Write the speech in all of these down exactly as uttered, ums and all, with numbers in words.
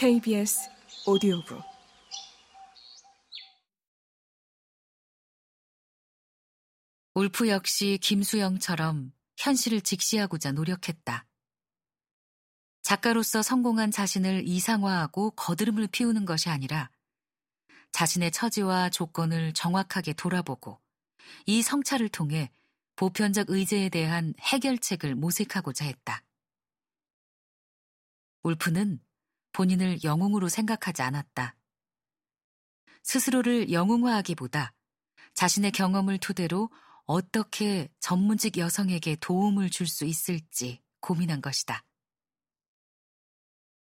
케이비에스 오디오북 울프 역시 김수영처럼 현실을 직시하고자 노력했다. 작가로서 성공한 자신을 이상화하고 거드름을 피우는 것이 아니라 자신의 처지와 조건을 정확하게 돌아보고 이 성찰을 통해 보편적 의제에 대한 해결책을 모색하고자 했다. 울프는 본인을 영웅으로 생각하지 않았다. 스스로를 영웅화하기보다 자신의 경험을 토대로 어떻게 전문직 여성에게 도움을 줄 수 있을지 고민한 것이다.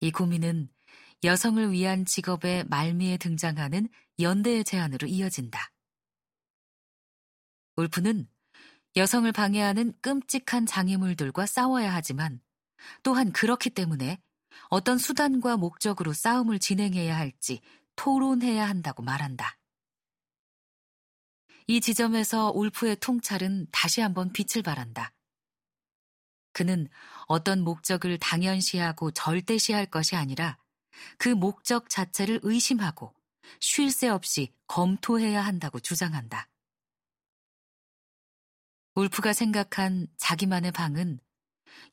이 고민은 여성을 위한 직업의 말미에 등장하는 연대의 제안으로 이어진다. 울프는 여성을 방해하는 끔찍한 장애물들과 싸워야 하지만 또한 그렇기 때문에 어떤 수단과 목적으로 싸움을 진행해야 할지 토론해야 한다고 말한다. 이 지점에서 울프의 통찰은 다시 한번 빛을 발한다. 그는 어떤 목적을 당연시하고 절대시할 것이 아니라 그 목적 자체를 의심하고 쉴 새 없이 검토해야 한다고 주장한다. 울프가 생각한 자기만의 방은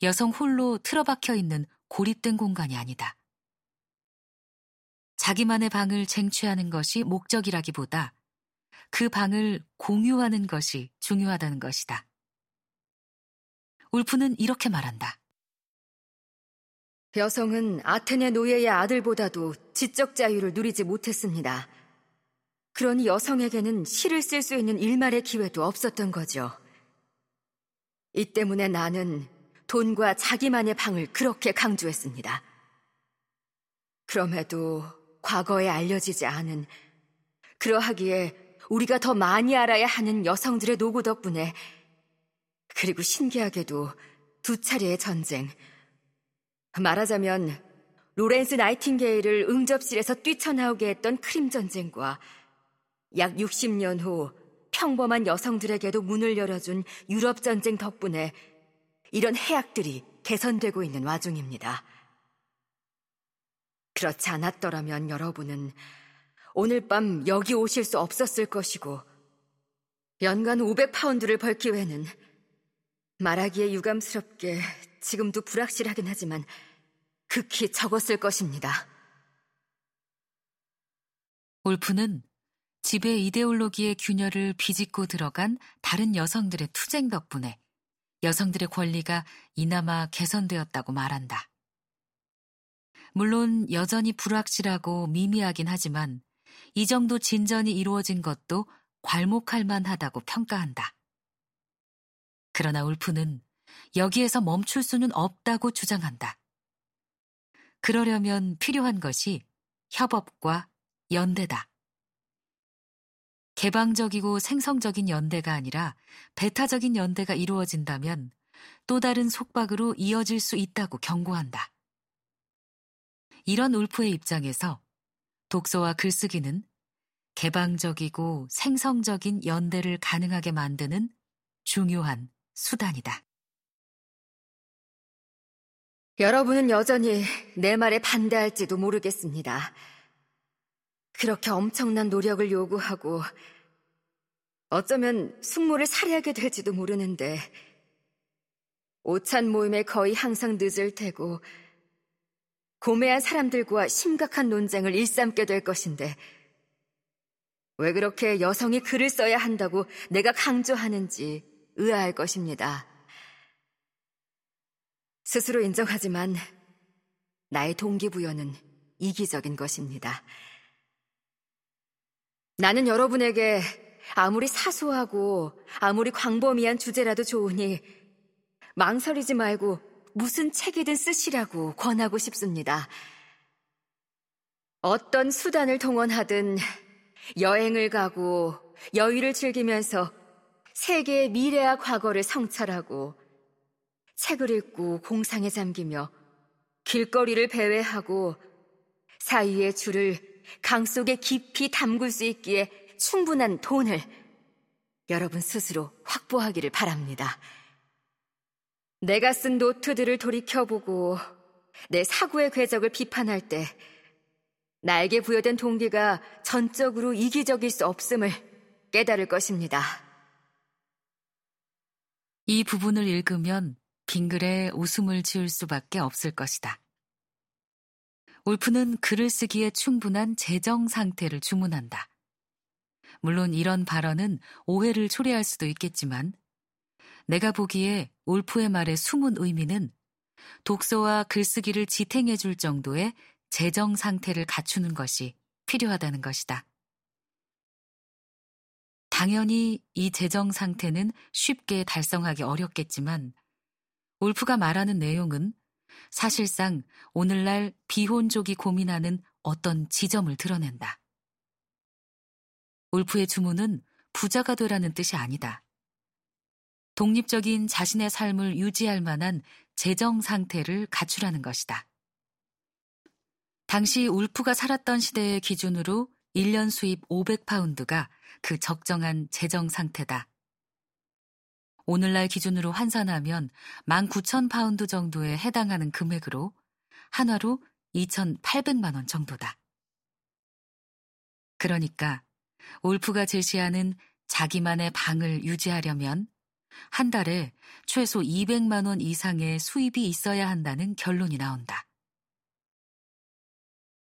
여성 홀로 틀어박혀 있는 고립된 공간이 아니다. 자기만의 방을 쟁취하는 것이 목적이라기보다 그 방을 공유하는 것이 중요하다는 것이다. 울프는 이렇게 말한다. 여성은 아테네 노예의 아들보다도 지적 자유를 누리지 못했습니다. 그러니 여성에게는 시를 쓸 수 있는 일말의 기회도 없었던 거죠. 이 때문에 나는 돈과 자기만의 방을 그렇게 강조했습니다. 그럼에도 과거에 알려지지 않은, 그러하기에 우리가 더 많이 알아야 하는 여성들의 노고 덕분에, 그리고 신기하게도 두 차례의 전쟁, 말하자면 로렌스 나이팅게일을 응접실에서 뛰쳐나오게 했던 크림 전쟁과 약 육십 년 후 평범한 여성들에게도 문을 열어준 유럽 전쟁 덕분에 이런 해악들이 개선되고 있는 와중입니다. 그렇지 않았더라면 여러분은 오늘 밤 여기 오실 수 없었을 것이고, 연간 오백 파운드를 벌 기회는, 말하기에 유감스럽게 지금도 불확실하긴 하지만, 극히 적었을 것입니다. 울프는 지배 이데올로기의 균열을 비집고 들어간 다른 여성들의 투쟁 덕분에 여성들의 권리가 이나마 개선되었다고 말한다. 물론 여전히 불확실하고 미미하긴 하지만 이 정도 진전이 이루어진 것도 괄목할 만하다고 평가한다. 그러나 울프는 여기에서 멈출 수는 없다고 주장한다. 그러려면 필요한 것이 협업과 연대다. 개방적이고 생성적인 연대가 아니라 배타적인 연대가 이루어진다면 또 다른 속박으로 이어질 수 있다고 경고한다. 이런 울프의 입장에서 독서와 글쓰기는 개방적이고 생성적인 연대를 가능하게 만드는 중요한 수단이다. 여러분은 여전히 내 말에 반대할지도 모르겠습니다. 그렇게 엄청난 노력을 요구하고 어쩌면 숙모를 살해하게 될지도 모르는데, 오찬 모임에 거의 항상 늦을 테고 고매한 사람들과 심각한 논쟁을 일삼게 될 것인데, 왜 그렇게 여성이 글을 써야 한다고 내가 강조하는지 의아할 것입니다. 스스로 인정하지만 나의 동기부여는 이기적인 것입니다. 나는 여러분에게 아무리 사소하고 아무리 광범위한 주제라도 좋으니 망설이지 말고 무슨 책이든 쓰시라고 권하고 싶습니다. 어떤 수단을 동원하든 여행을 가고 여유를 즐기면서 세계의 미래와 과거를 성찰하고, 책을 읽고 공상에 잠기며 길거리를 배회하고 사이의 줄을 강 속에 깊이 담글 수 있기에 충분한 돈을 여러분 스스로 확보하기를 바랍니다. 내가 쓴 노트들을 돌이켜보고 내 사고의 궤적을 비판할 때 나에게 부여된 동기가 전적으로 이기적일 수 없음을 깨달을 것입니다. 이 부분을 읽으면 빙글에 웃음을 지을 수밖에 없을 것이다. 울프는 글을 쓰기에 충분한 재정 상태를 주문한다. 물론 이런 발언은 오해를 초래할 수도 있겠지만 내가 보기에 울프의 말의 숨은 의미는 독서와 글쓰기를 지탱해 줄 정도의 재정 상태를 갖추는 것이 필요하다는 것이다. 당연히 이 재정 상태는 쉽게 달성하기 어렵겠지만 울프가 말하는 내용은 사실상 오늘날 비혼족이 고민하는 어떤 지점을 드러낸다. 울프의 주문은 부자가 되라는 뜻이 아니다. 독립적인 자신의 삶을 유지할 만한 재정 상태를 갖추라는 것이다. 당시 울프가 살았던 시대의 기준으로 일 년 수입 오백 파운드가 그 적정한 재정 상태다. 오늘날 기준으로 환산하면 만 구천 파운드 정도에 해당하는 금액으로 한화로 이천팔백만 원 정도다. 그러니까 울프가 제시하는 자기만의 방을 유지하려면 한 달에 최소 이백만 원 이상의 수입이 있어야 한다는 결론이 나온다.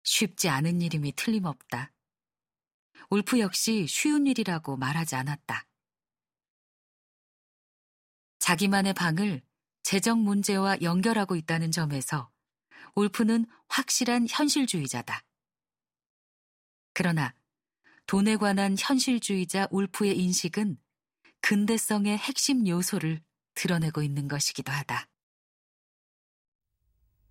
쉽지 않은 일임이 틀림없다. 울프 역시 쉬운 일이라고 말하지 않았다. 자기만의 방을 재정 문제와 연결하고 있다는 점에서 울프는 확실한 현실주의자다. 그러나 돈에 관한 현실주의자 울프의 인식은 근대성의 핵심 요소를 드러내고 있는 것이기도 하다.